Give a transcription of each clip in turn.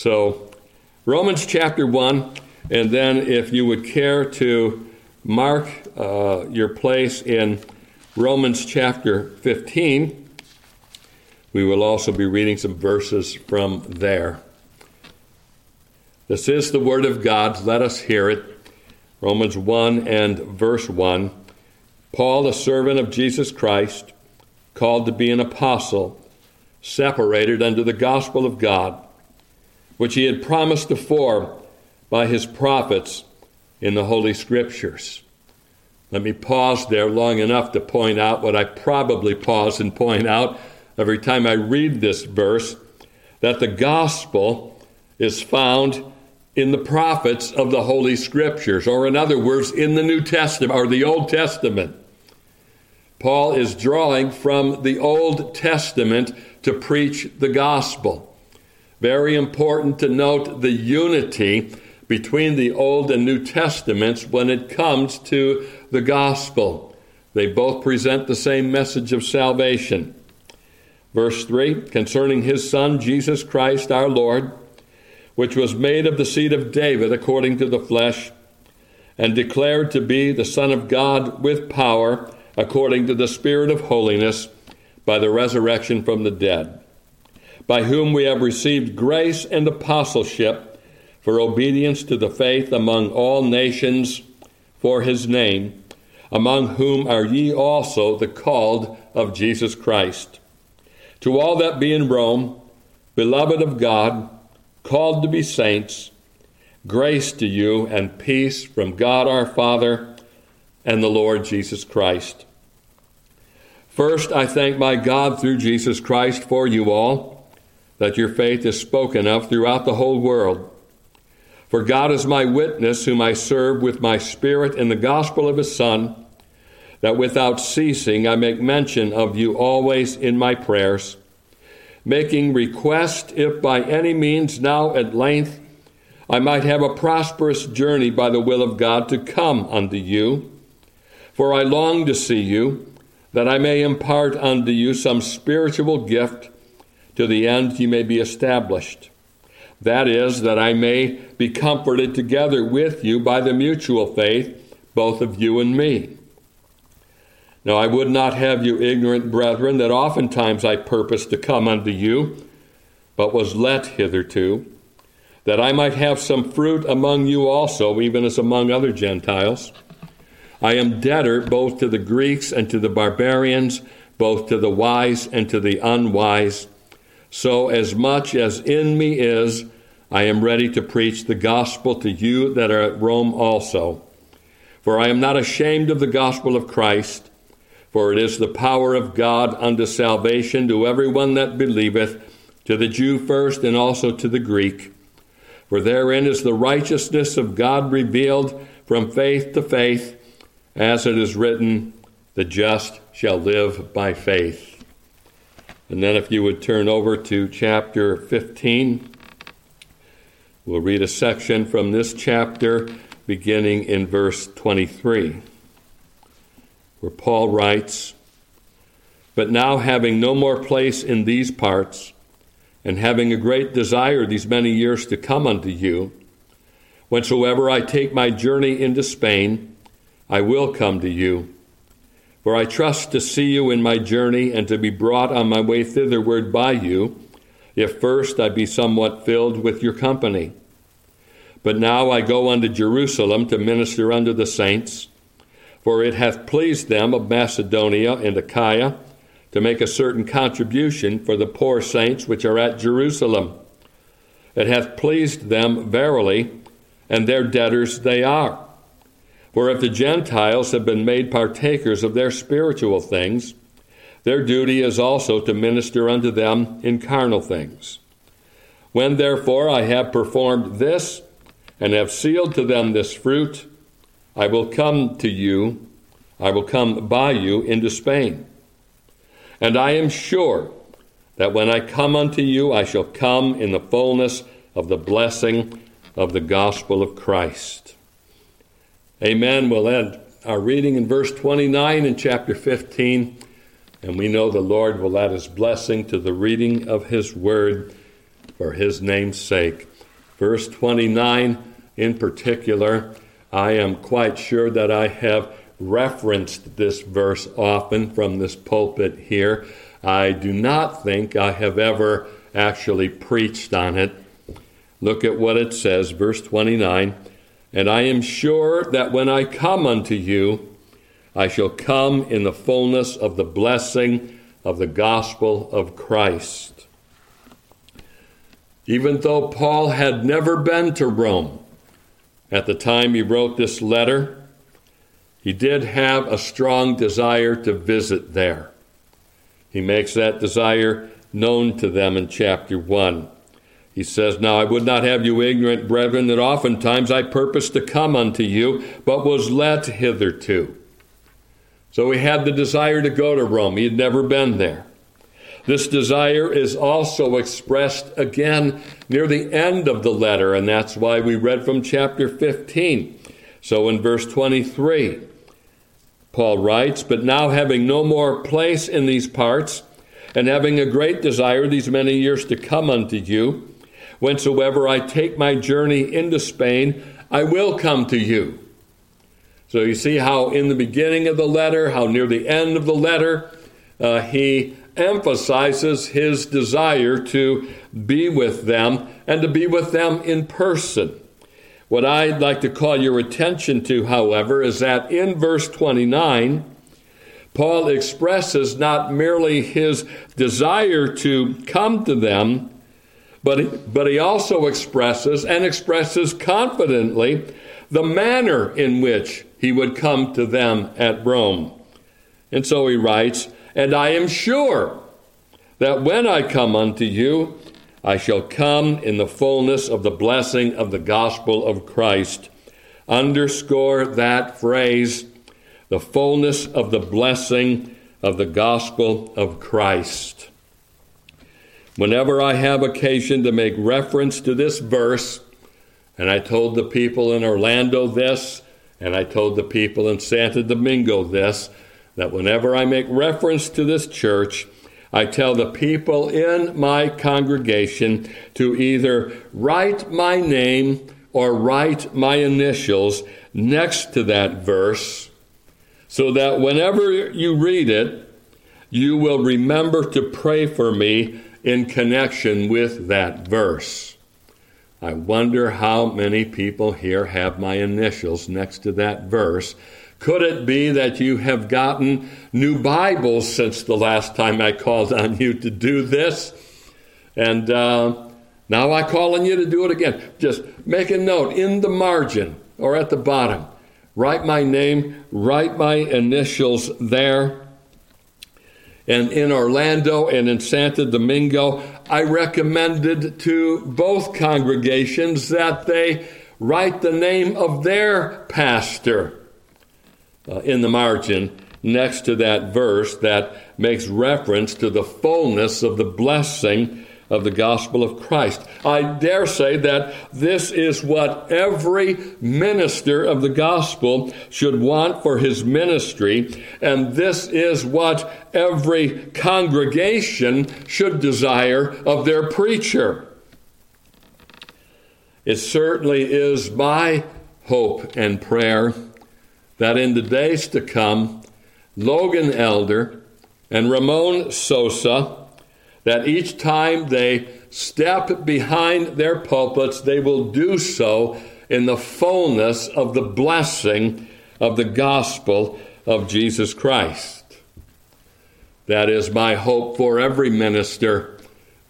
So Romans chapter 1, and then if you would care to mark your place in Romans chapter 15, we will also be reading some verses from there. This is the word of God. Let us hear it. Romans 1 and verse 1. Paul, a servant of Jesus Christ, called to be an apostle, separated unto the gospel of God, which he had promised afore by his prophets in the Holy Scriptures. Let me pause there long enough to point out what I probably pause and point out every time I read this verse, that the gospel is found in the prophets of the Holy Scriptures, or in other words, in the New Testament or the Old Testament. Paul is drawing from the Old Testament to preach the gospel. Very important to note the unity between the Old and New Testaments when it comes to the gospel. They both present the same message of salvation. Verse 3, concerning his Son, Jesus Christ our Lord, which was made of the seed of David according to the flesh, and declared to be the Son of God with power, according to the Spirit of holiness, by the resurrection from the dead, by whom we have received grace and apostleship for obedience to the faith among all nations for his name, among whom are ye also the called of Jesus Christ. To all that be in Rome, beloved of God, called to be saints, grace to you and peace from God our Father and the Lord Jesus Christ. First, I thank my God through Jesus Christ for you all, that your faith is spoken of throughout the whole world. For God is my witness, whom I serve with my spirit in the gospel of his Son, that without ceasing I make mention of you always in my prayers, making request, if by any means now at length I might have a prosperous journey by the will of God to come unto you. For I long to see you, that I may impart unto you some spiritual gift, to the end you may be established. That is, that I may be comforted together with you by the mutual faith, both of you and me. Now I would not have you ignorant, brethren, that oftentimes I purposed to come unto you, but was let hitherto, that I might have some fruit among you also, even as among other Gentiles. I am debtor both to the Greeks and to the barbarians, both to the wise and to the unwise. So as much as in me is, I am ready to preach the gospel to you that are at Rome also. For I am not ashamed of the gospel of Christ, for it is the power of God unto salvation to everyone that believeth, to the Jew first and also to the Greek. For therein is the righteousness of God revealed from faith to faith, as it is written, the just shall live by faith. And then if you would turn over to chapter 15, we'll read a section from this chapter beginning in verse 23. Where Paul writes, but now having no more place in these parts, and having a great desire these many years to come unto you, whensoever I take my journey into Spain, I will come to you. For I trust to see you in my journey, and to be brought on my way thitherward by you, if first I be somewhat filled with your company. But now I go unto Jerusalem to minister unto the saints, for it hath pleased them of Macedonia and Achaia to make a certain contribution for the poor saints which are at Jerusalem. It hath pleased them verily, and their debtors they are. For if the Gentiles have been made partakers of their spiritual things, their duty is also to minister unto them in carnal things. When therefore I have performed this, and have sealed to them this fruit, I will come to you, I will come by you into Spain. And I am sure that when I come unto you, I shall come in the fullness of the blessing of the gospel of Christ. Amen. We'll end our reading in verse 29 in chapter 15, and we know the Lord will add his blessing to the reading of his word for his name's sake. Verse 29 in particular, I am quite sure that I have referenced this verse often from this pulpit here. I do not think I have ever actually preached on it. Look at what it says, verse 29. And I am sure that when I come unto you, I shall come in the fullness of the blessing of the gospel of Christ. Even though Paul had never been to Rome at the time he wrote this letter, he did have a strong desire to visit there. He makes that desire known to them in chapter 1. He says, Now I would not have you ignorant, brethren, that oftentimes I purposed to come unto you, but was let hitherto. So he had the desire to go to Rome. He had never been there. This desire is also expressed again near the end of the letter, and that's why we read from chapter 15. So in verse 23, Paul writes, But now having no more place in these parts, and having a great desire these many years to come unto you, whensoever I take my journey into Spain, I will come to you. So you see how in the beginning of the letter, how near the end of the letter, he emphasizes his desire to be with them and to be with them in person. What I'd like to call your attention to, however, is that in verse 29, Paul expresses not merely his desire to come to them, but he also expresses confidently the manner in which he would come to them at Rome. And so he writes, And I am sure that when I come unto you, I shall come in the fullness of the blessing of the gospel of Christ. Underscore that phrase, the fullness of the blessing of the gospel of Christ. Whenever I have occasion to make reference to this verse, and I told the people in Orlando this, and I told the people in Santo Domingo this, that whenever I make reference to this church, I tell the people in my congregation to either write my name or write my initials next to that verse, so that whenever you read it, you will remember to pray for me in connection with that verse. I wonder how many people here have my initials next to that verse. Could it be that you have gotten new Bibles since the last time I called on you to do this? And now I call on you to do it again. Just make a note in the margin or at the bottom. Write my name, write my initials there. And in Orlando and in Santo Domingo, I recommended to both congregations that they write the name of their pastor in the margin next to that verse that makes reference to the fullness of the blessing of the gospel of Christ. I dare say that this is what every minister of the gospel should want for his ministry, and this is what every congregation should desire of their preacher. It certainly is my hope and prayer that in the days to come, Logan Elder and Ramon Sosa, that each time they step behind their pulpits, they will do so in the fullness of the blessing of the gospel of Jesus Christ. That is my hope for every minister,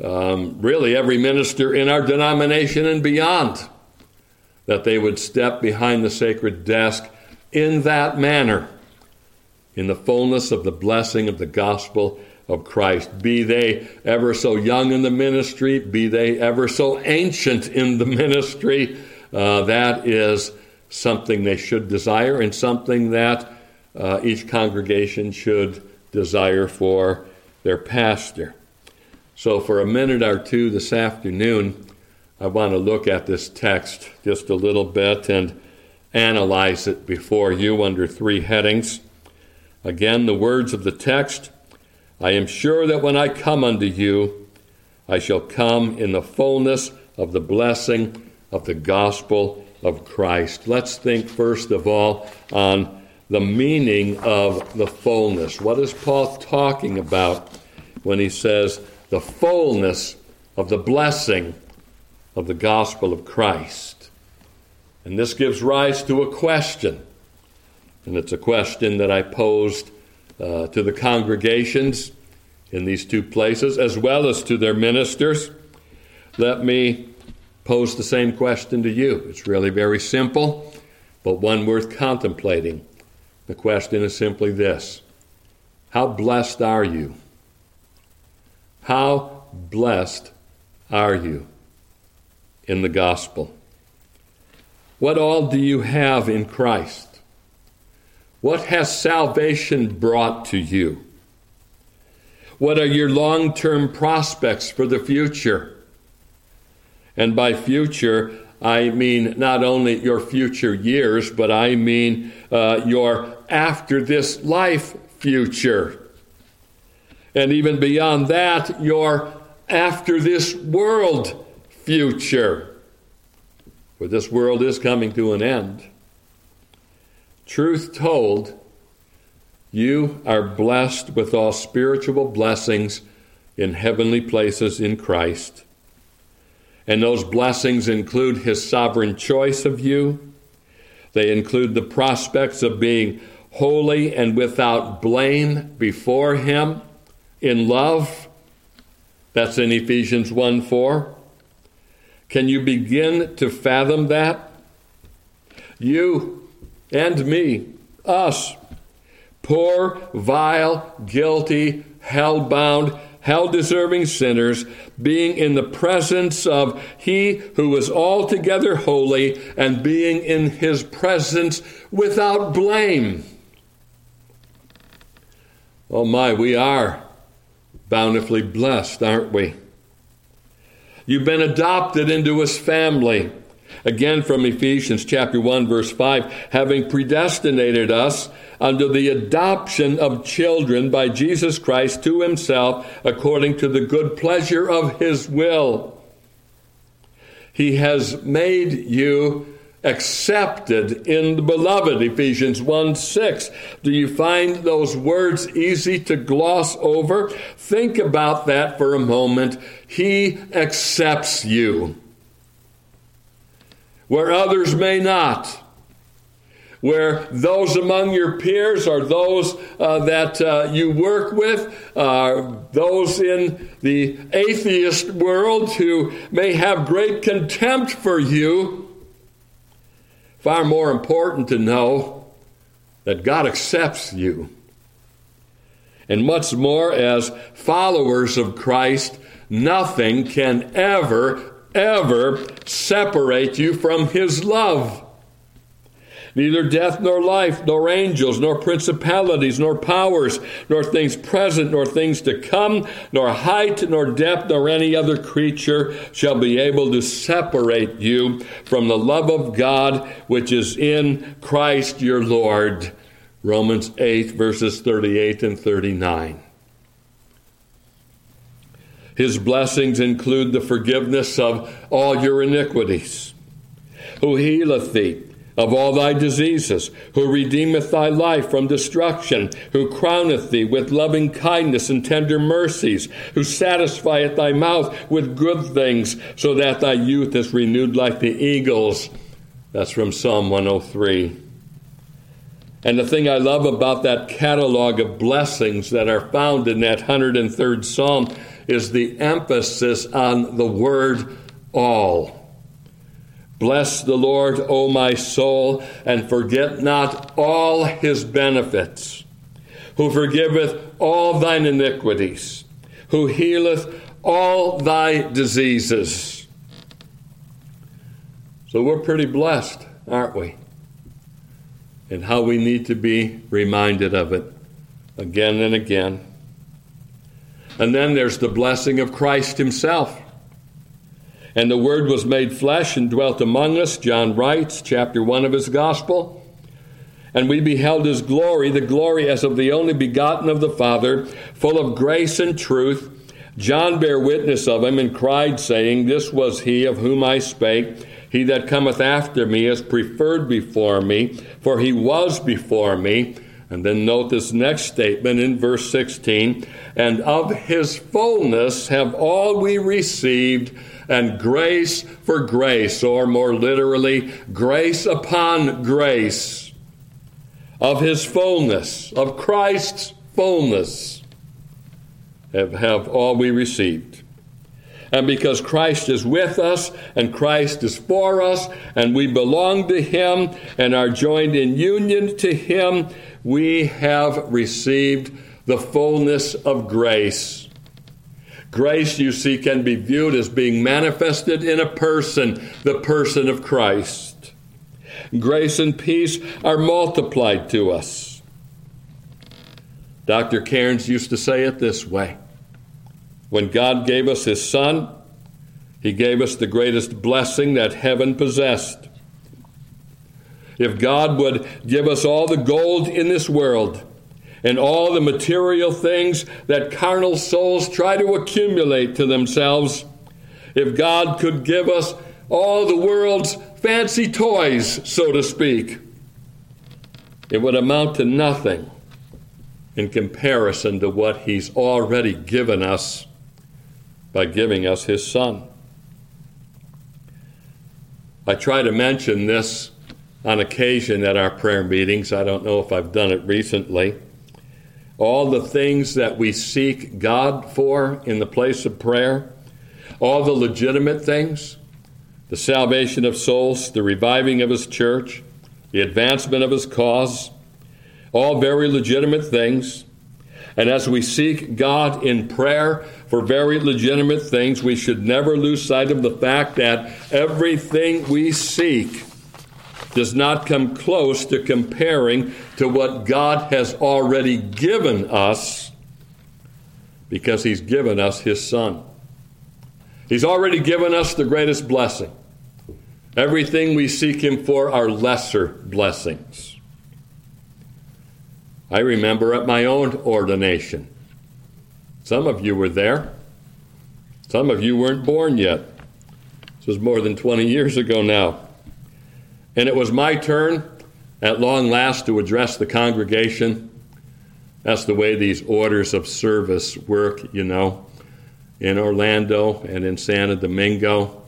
really every minister in our denomination and beyond, that they would step behind the sacred desk in that manner, in the fullness of the blessing of the gospel of Christ. Be they ever so young in the ministry, be they ever so ancient in the ministry, that is something they should desire and something that each congregation should desire for their pastor. So for a minute or two this afternoon, I want to look at this text just a little bit and analyze it before you under three headings. Again, the words of the text, I am sure that when I come unto you, I shall come in the fullness of the blessing of the gospel of Christ. Let's think first of all on the meaning of the fullness. What is Paul talking about when he says the fullness of the blessing of the gospel of Christ? And this gives rise to a question. And it's a question that I posed to the congregations in these two places, as well as to their ministers. Let me pose the same question to you. It's really very simple, but one worth contemplating. The question is simply this: how blessed are you? How blessed are you in the gospel? What all do you have in Christ? What has salvation brought to you? What are your long-term prospects for the future? And by future, I mean not only your future years, but I mean your after-this-life future. And even beyond that, your after-this-world future. For this world is coming to an end. Truth told, you are blessed with all spiritual blessings in heavenly places in Christ. And those blessings include his sovereign choice of you. They include the prospects of being holy and without blame before him in love. That's in Ephesians 1:4. Can you begin to fathom that? You and me, us, poor, vile, guilty, hell-bound, hell-deserving sinners, being in the presence of he who is altogether holy and being in his presence without blame. Oh my, we are bountifully blessed, aren't we? You've been adopted into his family. Again from Ephesians chapter 1, verse 5, having predestinated us unto the adoption of children by Jesus Christ to himself, according to the good pleasure of his will. He has made you accepted in the beloved, Ephesians 1:6. Do you find those words easy to gloss over? Think about that for a moment. He accepts you. Where others may not, where those among your peers or those that you work with, those in the atheist world who may have great contempt for you, far more important to know that God accepts you. And what's more, as followers of Christ, nothing can ever separate you from his love. Neither death nor life, nor angels, nor principalities, nor powers, nor things present, nor things to come, nor height, nor depth, nor any other creature shall be able to separate you from the love of God which is in Christ your Lord. Romans 8, verses 38 and 39. His blessings include the forgiveness of all your iniquities, who healeth thee of all thy diseases, who redeemeth thy life from destruction, who crowneth thee with loving kindness and tender mercies, who satisfieth thy mouth with good things, so that thy youth is renewed like the eagles. That's from Psalm 103. And the thing I love about that catalog of blessings that are found in that 103rd Psalm is the emphasis on the word all. Bless the Lord, O my soul, and forget not all his benefits, who forgiveth all thine iniquities, who healeth all thy diseases. So we're pretty blessed, aren't we? And how we need to be reminded of it again and again. And then there's the blessing of Christ himself. And the Word was made flesh and dwelt among us, John writes, chapter 1 of his gospel. And we beheld his glory, the glory as of the only begotten of the Father, full of grace and truth. John bare witness of him, and cried, saying, This was he of whom I spake. He that cometh after me is preferred before me, for he was before me. And then note this next statement in verse 16, and of his fullness have all we received, and grace for grace, or more literally, grace upon grace, of his fullness, of Christ's fullness, have all we received. And because Christ is with us, and Christ is for us, and we belong to him, and are joined in union to him, we have received the fullness of grace. Grace, you see, can be viewed as being manifested in a person, the person of Christ. Grace and peace are multiplied to us. Dr. Cairns used to say it this way. When God gave us his Son, he gave us the greatest blessing that heaven possessed. If God would give us all the gold in this world and all the material things that carnal souls try to accumulate to themselves, if God could give us all the world's fancy toys, so to speak, it would amount to nothing in comparison to what he's already given us by giving us his Son. I try to mention this on occasion at our prayer meetings. I don't know if I've done it recently. All the things that we seek God for in the place of prayer, all the legitimate things, the salvation of souls, the reviving of his church, the advancement of his cause, all very legitimate things. And as we seek God in prayer for very legitimate things, we should never lose sight of the fact that everything we seek does not come close to comparing to what God has already given us, because he's given us his Son. He's already given us the greatest blessing. Everything we seek him for are lesser blessings. I remember at my own ordination. Some of you were there. Some of you weren't born yet. This was more than 20 years ago now. And it was my turn, at long last, to address the congregation. That's the way these orders of service work, you know. In Orlando and in Santo Domingo,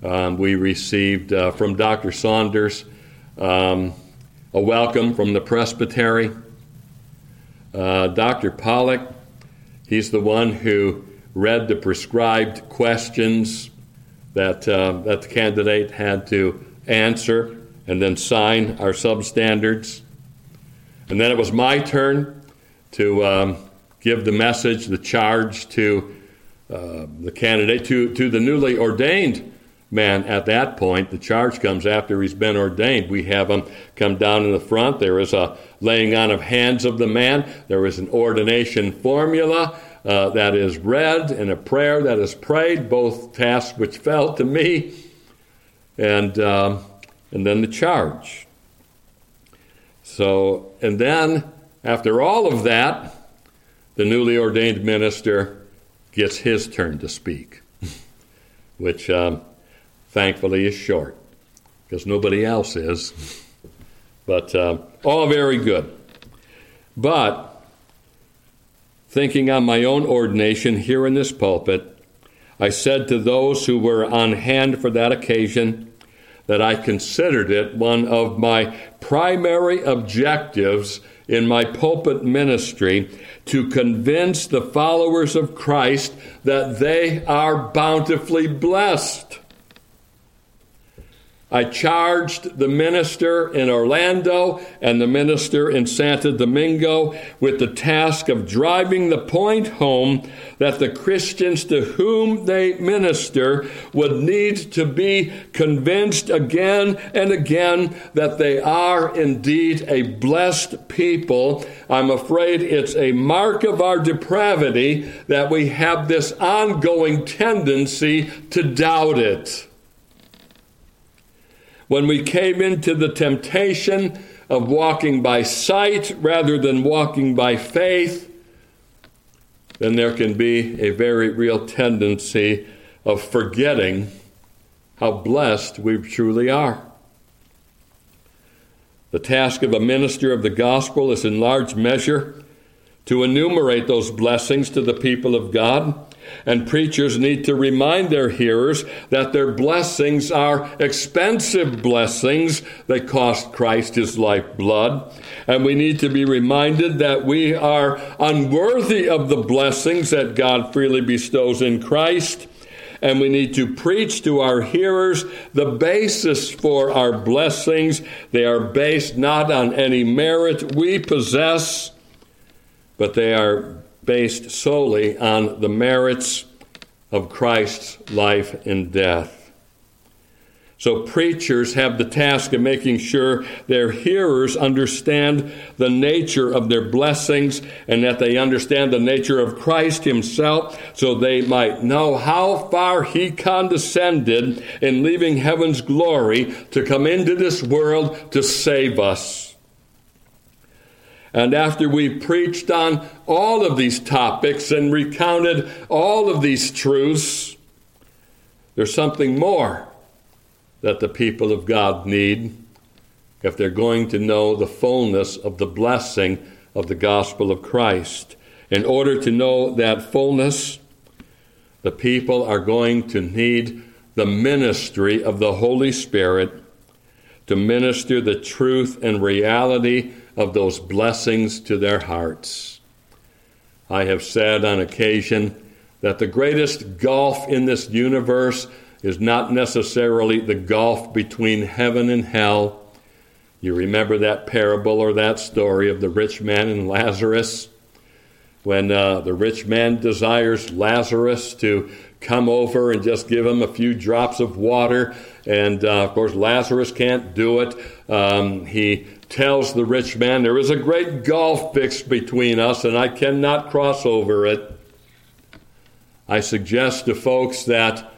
we received from Dr. Saunders a welcome from the presbytery. Dr. Pollack, he's the one who read the prescribed questions that the candidate had to answer and then sign our substandards. And then it was my turn to give the message, the charge to the candidate, to the newly ordained man at that point. The charge comes after he's been ordained. We have him come down in the front. There is a laying on of hands of the man. There is an ordination formula that is read and a prayer that is prayed, both tasks which fell to me, and then the charge. So, and then after all of that, the newly ordained minister gets his turn to speak, which thankfully is short, because nobody else is. But all very good. But thinking on my own ordination here in this pulpit, I said to those who were on hand for that occasion that I considered it one of my primary objectives in my pulpit ministry to convince the followers of Christ that they are bountifully blessed. I charged the minister in Orlando and the minister in Santo Domingo with the task of driving the point home that the Christians to whom they minister would need to be convinced again and again that they are indeed a blessed people. I'm afraid it's a mark of our depravity that we have this ongoing tendency to doubt it. When we came into the temptation of walking by sight rather than walking by faith, then there can be a very real tendency of forgetting how blessed we truly are. The task of a minister of the gospel is in large measure to enumerate those blessings to the people of God, and preachers need to remind their hearers that their blessings are expensive blessings that cost Christ his lifeblood. And we need to be reminded that we are unworthy of the blessings that God freely bestows in Christ. And we need to preach to our hearers the basis for our blessings. They are based not on any merit we possess, but they are based solely on the merits of Christ's life and death. So preachers have the task of making sure their hearers understand the nature of their blessings and that they understand the nature of Christ himself, so they might know how far he condescended in leaving heaven's glory to come into this world to save us. And after we've preached on all of these topics and recounted all of these truths, there's something more that the people of God need if they're going to know the fullness of the blessing of the gospel of Christ. In order to know that fullness, the people are going to need the ministry of the Holy Spirit to minister the truth and reality of those blessings to their hearts. I have said on occasion that the greatest gulf in this universe is not necessarily the gulf between heaven and hell. You remember that parable or that story of the rich man and Lazarus? When the rich man desires Lazarus to come over and just give him a few drops of water, and of course Lazarus can't do it. He tells the rich man, there is a great gulf fixed between us and I cannot cross over it. I suggest to folks that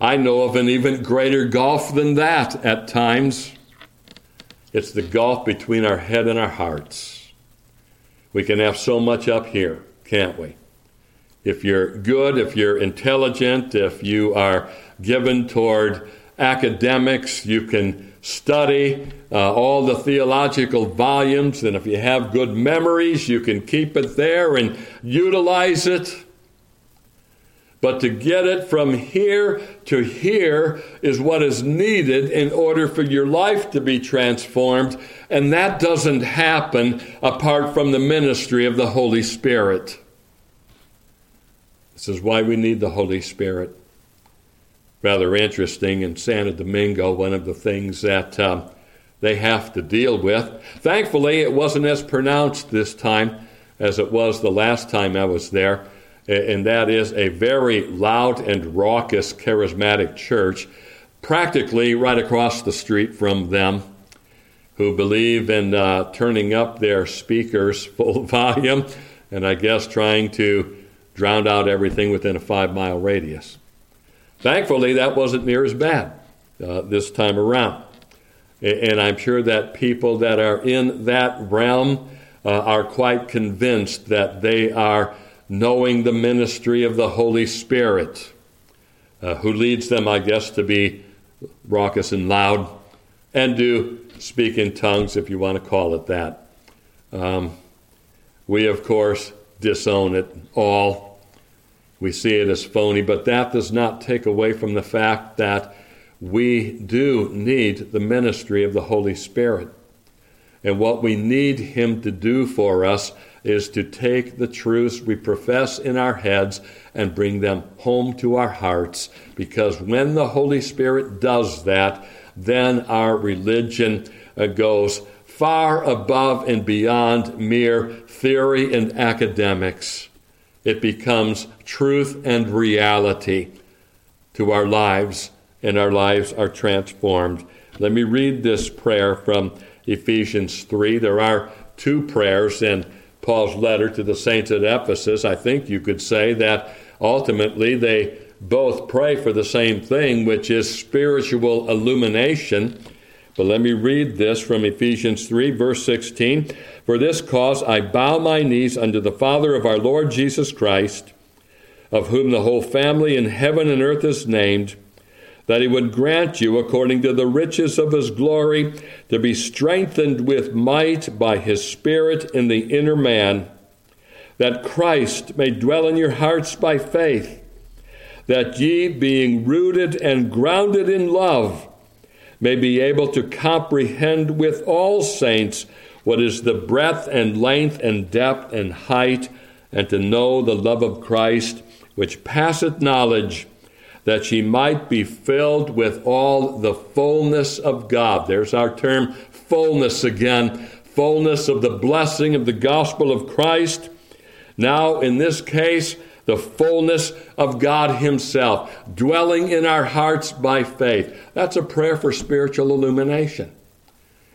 I know of an even greater gulf than that at times. It's the gulf between our head and our hearts. We can have so much up here, can't we? If you're good, if you're intelligent, if you are given toward academics, you can study all the theological volumes, and if you have good memories, you can keep it there and utilize it. But to get it from here to here is what is needed in order for your life to be transformed, and that doesn't happen apart from the ministry of the Holy Spirit. This is why we need the Holy Spirit. Rather interesting, in Santo Domingo, one of the things that they have to deal with. Thankfully, it wasn't as pronounced this time as it was the last time I was there, and that is a very loud and raucous charismatic church, practically right across the street from them, who believe in turning up their speakers full volume, and I guess trying to drowned out everything within a 5-mile radius. Thankfully, that wasn't near as bad this time around. And I'm sure that people that are in that realm are quite convinced that they are knowing the ministry of the Holy Spirit, who leads them, I guess, to be raucous and loud and do speak in tongues, if you want to call it that. We, of course, disown it all. We see it as phony, but that does not take away from the fact that we do need the ministry of the Holy Spirit. And what we need him to do for us is to take the truths we profess in our heads and bring them home to our hearts, because when the Holy Spirit does that, then our religion goes far above and beyond mere theory and academics. It becomes truth and reality to our lives, and our lives are transformed. Let me read this prayer from Ephesians 3. There are two prayers in Paul's letter to the saints at Ephesus. I think you could say that ultimately they both pray for the same thing, which is spiritual illumination. But let me read this from Ephesians 3, verse 16. For this cause I bow my knees unto the Father of our Lord Jesus Christ, of whom the whole family in heaven and earth is named, that he would grant you, according to the riches of his glory, to be strengthened with might by his Spirit in the inner man, that Christ may dwell in your hearts by faith, that ye, being rooted and grounded in love, may be able to comprehend with all saints what is the breadth and length and depth and height, and to know the love of Christ, which passeth knowledge, that ye might be filled with all the fullness of God. There's our term, fullness again. Fullness of the blessing of the gospel of Christ. Now, in this case, the fullness of God himself, dwelling in our hearts by faith. That's a prayer for spiritual illumination.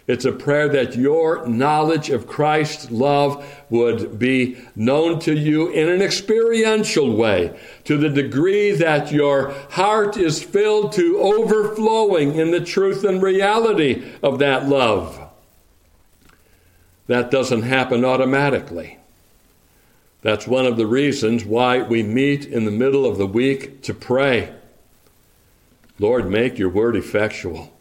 It's a prayer that your knowledge of Christ's love would be known to you in an experiential way, to the degree that your heart is filled to overflowing in the truth and reality of that love. That doesn't happen automatically. That's one of the reasons why we meet in the middle of the week to pray. Lord, make your word effectual.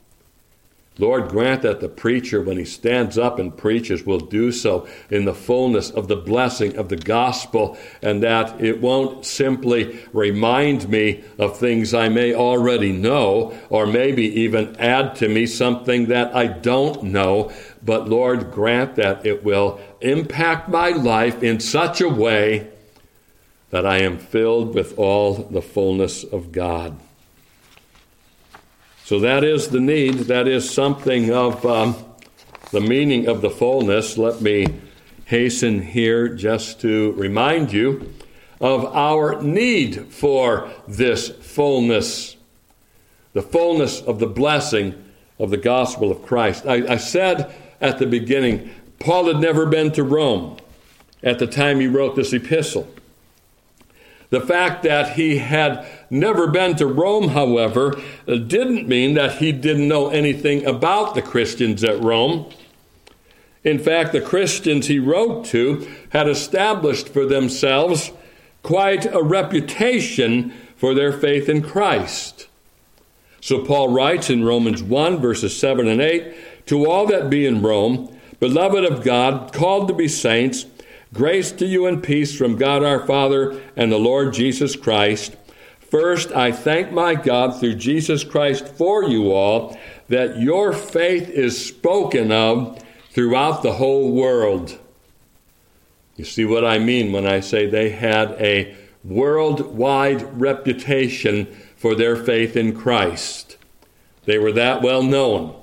Lord, grant that the preacher, when he stands up and preaches, will do so in the fullness of the blessing of the gospel, and that it won't simply remind me of things I may already know, or maybe even add to me something that I don't know. But Lord, grant that it will impact my life in such a way that I am filled with all the fullness of God. So that is the need. That is something of the meaning of the fullness. Let me hasten here just to remind you of our need for this fullness, the fullness of the blessing of the gospel of Christ. I said at the beginning, Paul had never been to Rome at the time he wrote this epistle. The fact that he had never been to Rome, however, didn't mean that he didn't know anything about the Christians at Rome. In fact, the Christians he wrote to had established for themselves quite a reputation for their faith in Christ. So Paul writes in Romans 1, verses 7 and 8, to all that be in Rome, beloved of God, called to be saints, grace to you and peace from God our Father and the Lord Jesus Christ. First, I thank my God through Jesus Christ for you all, that your faith is spoken of throughout the whole world. You see what I mean when I say they had a worldwide reputation for their faith in Christ. They were that well known,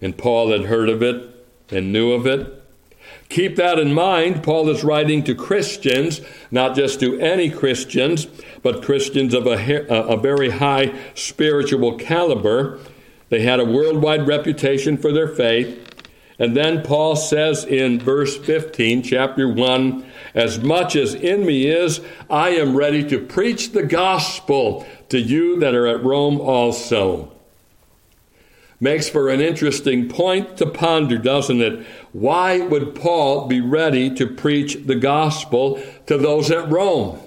and Paul had heard of it and knew of it. Keep that in mind. Paul is writing to Christians, not just to any Christians, but Christians of a very high spiritual caliber. They had a worldwide reputation for their faith. And then Paul says in verse 15, chapter 1, as much as in me is, I am ready to preach the gospel to you that are at Rome also. Makes for an interesting point to ponder, doesn't it? Why would Paul be ready to preach the gospel to those at Rome?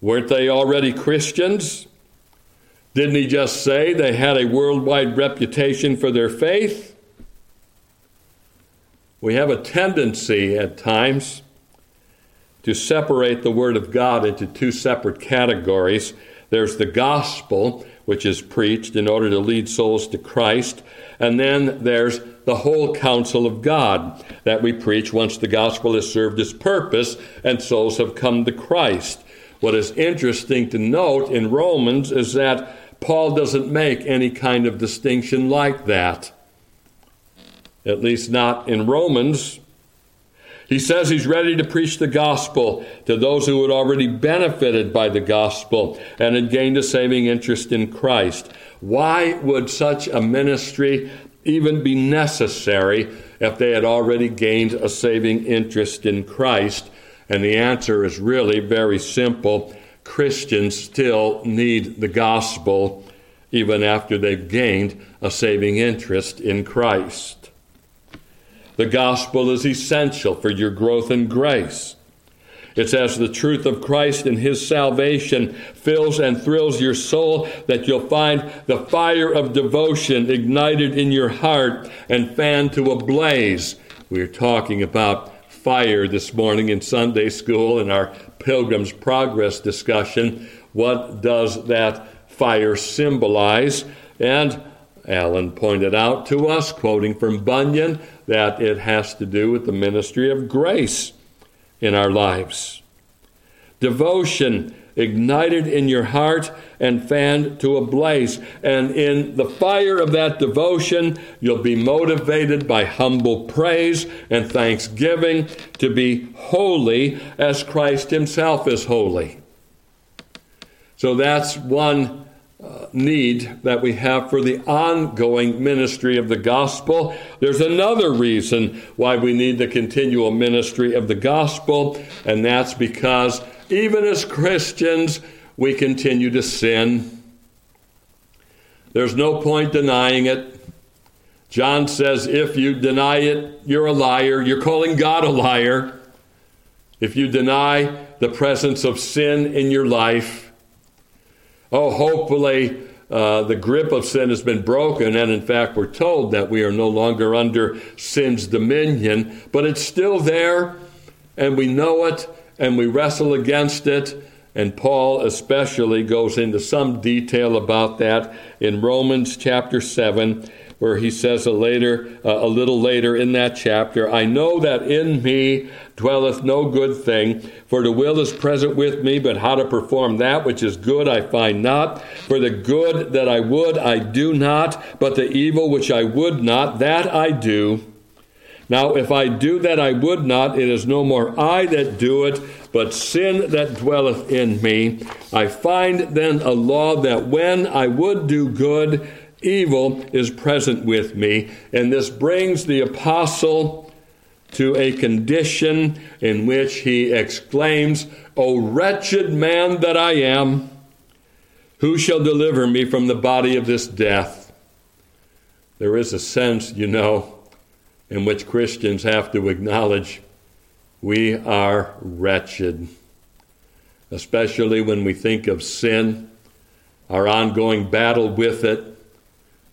Weren't they already Christians? Didn't he just say they had a worldwide reputation for their faith? We have a tendency at times to separate the Word of God into two separate categories. There's the gospel, which is preached in order to lead souls to Christ. And then there's the whole counsel of God that we preach once the gospel has served its purpose and souls have come to Christ. What is interesting to note in Romans is that Paul doesn't make any kind of distinction like that, at least not in Romans. He says he's ready to preach the gospel to those who had already benefited by the gospel and had gained a saving interest in Christ. Why would such a ministry even be necessary if they had already gained a saving interest in Christ? And the answer is really very simple. Christians still need the gospel even after they've gained a saving interest in Christ. The gospel is essential for your growth in grace. It's as the truth of Christ and his salvation fills and thrills your soul that you'll find the fire of devotion ignited in your heart and fanned to a blaze. We're talking about fire this morning in Sunday school in our Pilgrim's Progress discussion. What does that fire symbolize? And Alan pointed out to us, quoting from Bunyan, that it has to do with the ministry of grace in our lives. Devotion ignited in your heart and fanned to a blaze. And in the fire of that devotion, you'll be motivated by humble praise and thanksgiving to be holy as Christ himself is holy. So that's one need that we have for the ongoing ministry of the gospel. There's another reason why we need the continual ministry of the gospel, and that's because even as Christians, we continue to sin. There's no point denying it. John says, if you deny it, you're a liar. You're calling God a liar if you deny the presence of sin in your life. Oh, hopefully the grip of sin has been broken, and in fact we're told that we are no longer under sin's dominion, but it's still there, and we know it, and we wrestle against it, and Paul especially goes into some detail about that in Romans chapter 7, where he says a little later in that chapter, I know that in me dwelleth no good thing, for the will is present with me, but how to perform that which is good I find not. For the good that I would I do not, but the evil which I would not, that I do. Now if I do that I would not, it is no more I that do it, but sin that dwelleth in me. I find then a law that when I would do good, evil is present with me. And this brings the apostle to a condition in which he exclaims, O wretched man that I am, who shall deliver me from the body of this death? There is a sense, you know, in which Christians have to acknowledge we are wretched, especially when we think of sin, our ongoing battle with it,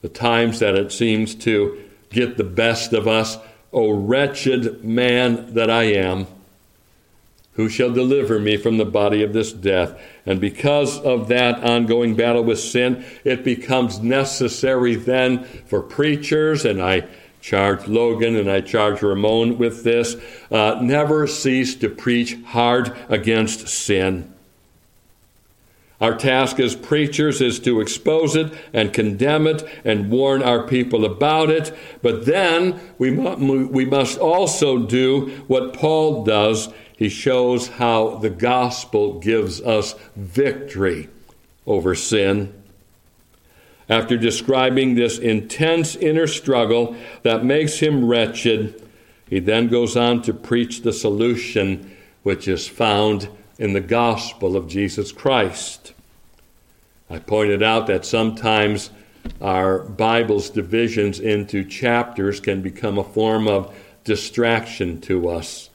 the times that it seems to get the best of us. O wretched man that I am, who shall deliver me from the body of this death? And because of that ongoing battle with sin, it becomes necessary then for preachers, and I charge Logan and I charge Ramon with this, never cease to preach hard against sin. Our task as preachers is to expose it and condemn it and warn our people about it. But then we must also do what Paul does. He shows how the gospel gives us victory over sin. After describing this intense inner struggle that makes him wretched, he then goes on to preach the solution which is found in the gospel of Jesus Christ. I pointed out that sometimes our Bible's divisions into chapters can become a form of distraction to us.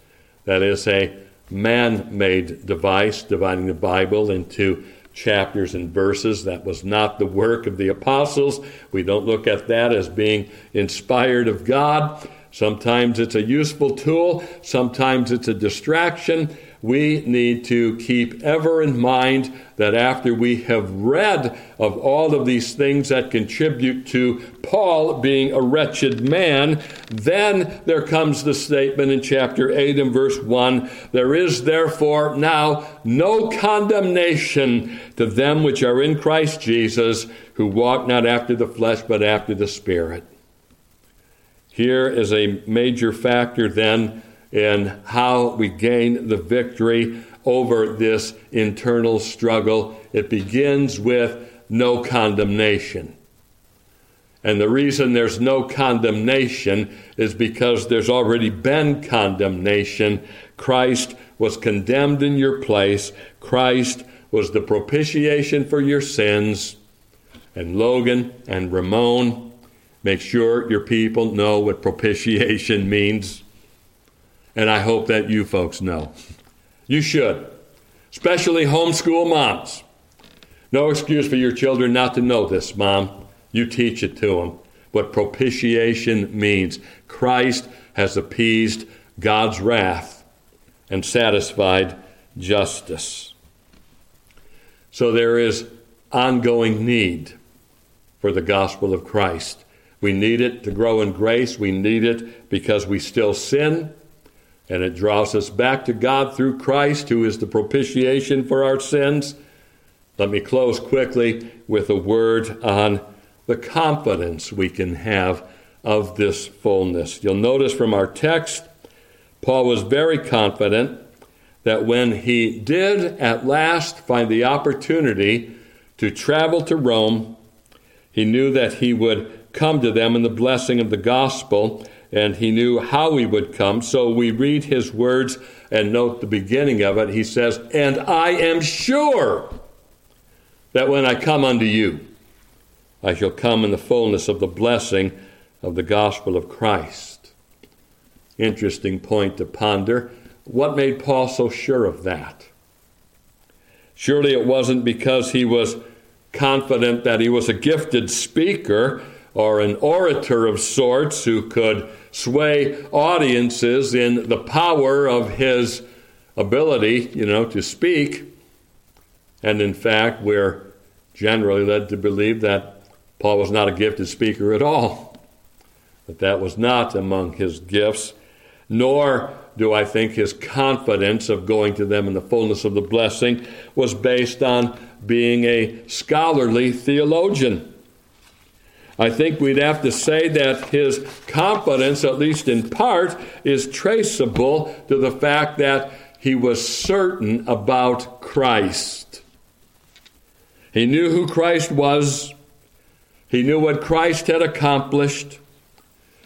That is a man-made device, dividing the Bible into chapters and verses. That was not the work of the apostles. We don't look at that as being inspired of God. Sometimes it's a useful tool. Sometimes it's a distraction. We need to keep ever in mind that after we have read of all of these things that contribute to Paul being a wretched man, then there comes the statement in chapter 8 and verse 1, there is therefore now no condemnation to them which are in Christ Jesus, who walk not after the flesh but after the Spirit. Here is a major factor then in how we gain the victory over this internal struggle. It begins with no condemnation. And the reason there's no condemnation is because there's already been condemnation. Christ was condemned in your place. Christ was the propitiation for your sins. and Logan and Ramon. Make sure your people know what propitiation means. And I hope that you folks know. You should. Especially homeschool moms. No excuse for your children not to know this, Mom. You teach it to them. What propitiation means. Christ has appeased God's wrath and satisfied justice. So there is ongoing need for the gospel of Christ. We need it to grow in grace. We need it because we still sin. And it draws us back to God through Christ, who is the propitiation for our sins. Let me close quickly with a word on the confidence we can have of this fullness. You'll notice from our text, Paul was very confident that when he did at last find the opportunity to travel to Rome, he knew that he would come to them in the blessing of the gospel. And he knew how he would come. So we read his words and note the beginning of it. He says, "And I am sure that when I come unto you, I shall come in the fullness of the blessing of the gospel of Christ." Interesting point to ponder. What made Paul so sure of that? Surely it wasn't because he was confident that he was a gifted speaker or an orator of sorts who could sway audiences in the power of his ability, to speak. And in fact, we're generally led to believe that Paul was not a gifted speaker at all. But that was not among his gifts, nor do I think his confidence of going to them in the fullness of the blessing was based on being a scholarly theologian. I think we'd have to say that his confidence, at least in part, is traceable to the fact that he was certain about Christ. He knew who Christ was. He knew what Christ had accomplished.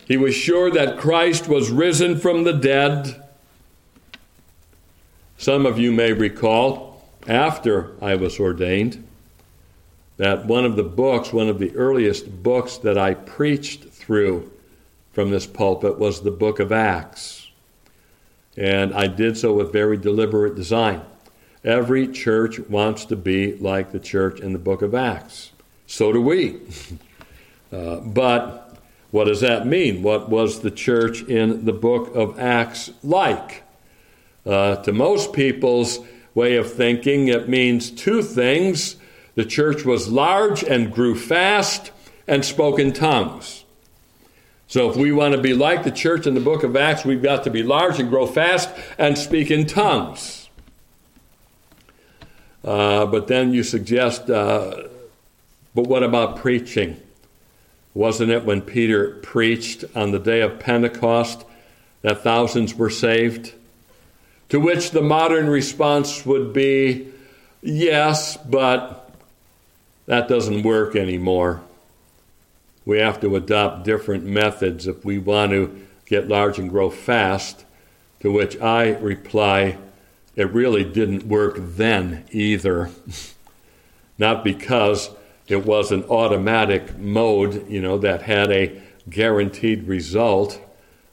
He was sure that Christ was risen from the dead. Some of you may recall, after I was ordained, that one of the earliest books that I preached through from this pulpit was the book of Acts. And I did so with very deliberate design. Every church wants to be like the church in the book of Acts. So do we. But what does that mean? What was the church in the book of Acts like? To most people's way of thinking, it means two things. The church was large and grew fast and spoke in tongues. So if we want to be like the church in the book of Acts, we've got to be large and grow fast and speak in tongues. But then you suggest, but what about preaching? Wasn't it when Peter preached on the day of Pentecost that thousands were saved? To which the modern response would be, yes, but that doesn't work anymore. We have to adopt different methods if we want to get large and grow fast, to which I reply, it really didn't work then either. Not because it was an automatic mode, that had a guaranteed result.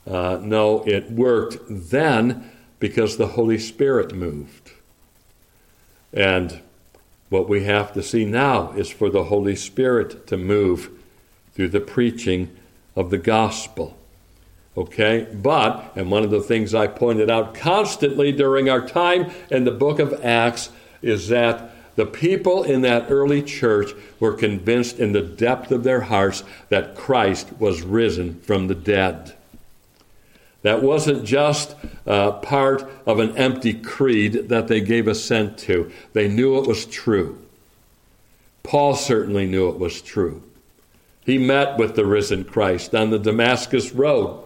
No, it worked then because the Holy Spirit moved. And what we have to see now is for the Holy Spirit to move through the preaching of the gospel. Okay? But, and one of the things I pointed out constantly during our time in the book of Acts is that the people in that early church were convinced in the depth of their hearts that Christ was risen from the dead. That wasn't just part of an empty creed that they gave assent to. They knew it was true. Paul certainly knew it was true. He met with the risen Christ on the Damascus Road.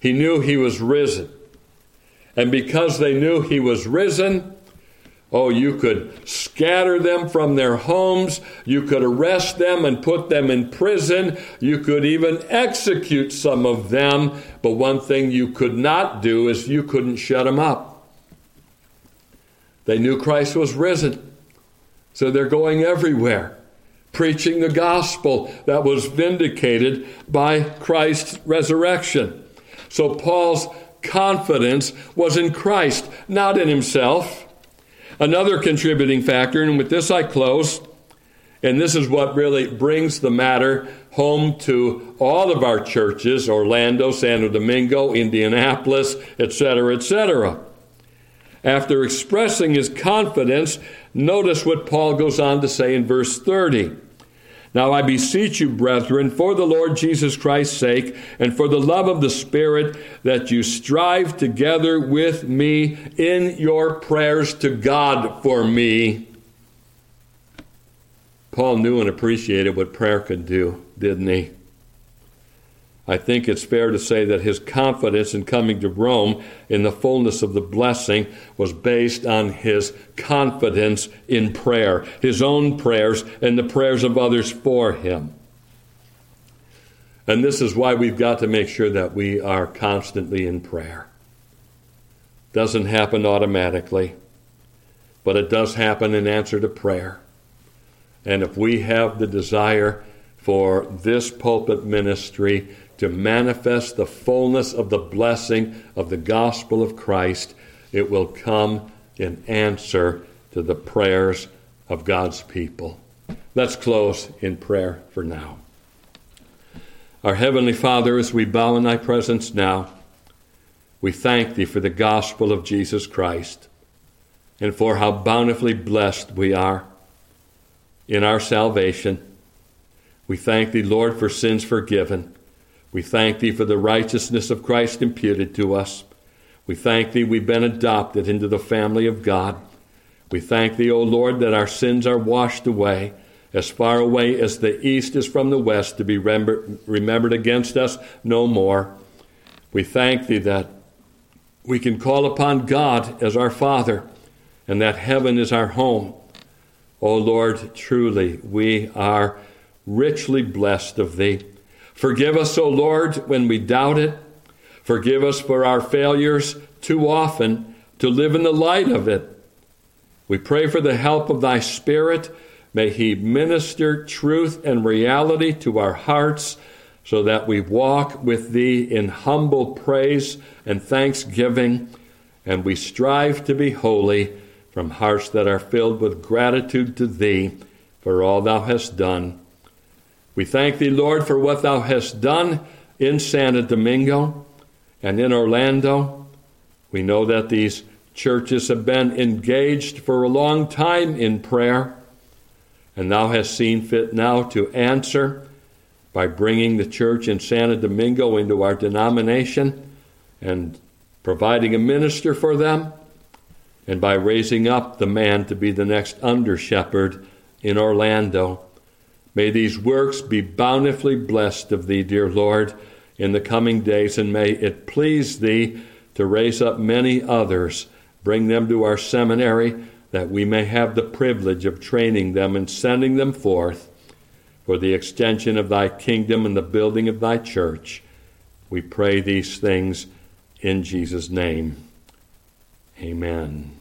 He knew he was risen. And because they knew he was risen, you could scatter them from their homes. You could arrest them and put them in prison. You could even execute some of them. But one thing you could not do is you couldn't shut them up. They knew Christ was risen. So they're going everywhere. preaching the gospel that was vindicated by Christ's resurrection. So Paul's confidence was in Christ, not in himself. Another contributing factor, and with this I close, and this is what really brings the matter home to all of our churches, Orlando, Santo Domingo, Indianapolis, etc., etc. After expressing his confidence, notice what Paul goes on to say in verse 30. Now I beseech you, brethren, for the Lord Jesus Christ's sake, and for the love of the Spirit, that you strive together with me in your prayers to God for me. Paul knew and appreciated what prayer could do, didn't he? I think it's fair to say that his confidence in coming to Rome in the fullness of the blessing was based on his confidence in prayer, his own prayers and the prayers of others for him. And this is why we've got to make sure that we are constantly in prayer. Doesn't happen automatically, but it does happen in answer to prayer. And if we have the desire for this pulpit ministry to manifest the fullness of the blessing of the gospel of Christ, it will come in answer to the prayers of God's people. Let's close in prayer for now. Our Heavenly Father, as we bow in thy presence now, we thank thee for the gospel of Jesus Christ and for how bountifully blessed we are in our salvation. We thank thee, Lord, for sins forgiven. We thank thee for the righteousness of Christ imputed to us. We thank thee we've been adopted into the family of God. We thank thee, O Lord, that our sins are washed away, as far away as the east is from the west, to be remembered against us no more. We thank thee that we can call upon God as our Father, and that heaven is our home. O Lord, truly we are richly blessed of thee. Forgive us, O Lord, when we doubt it. Forgive us for our failures too often to live in the light of it. We pray for the help of thy Spirit. May he minister truth and reality to our hearts so that we walk with thee in humble praise and thanksgiving, and we strive to be holy from hearts that are filled with gratitude to thee for all thou hast done. We thank thee, Lord, for what thou hast done in Santo Domingo and in Orlando. We know that these churches have been engaged for a long time in prayer, and thou hast seen fit now to answer by bringing the church in Santo Domingo into our denomination and providing a minister for them, and by raising up the man to be the next under-shepherd in Orlando. May these works be bountifully blessed of thee, dear Lord, in the coming days, and may it please thee to raise up many others, bring them to our seminary, that we may have the privilege of training them and sending them forth for the extension of thy kingdom and the building of thy church. We pray these things in Jesus' name. Amen.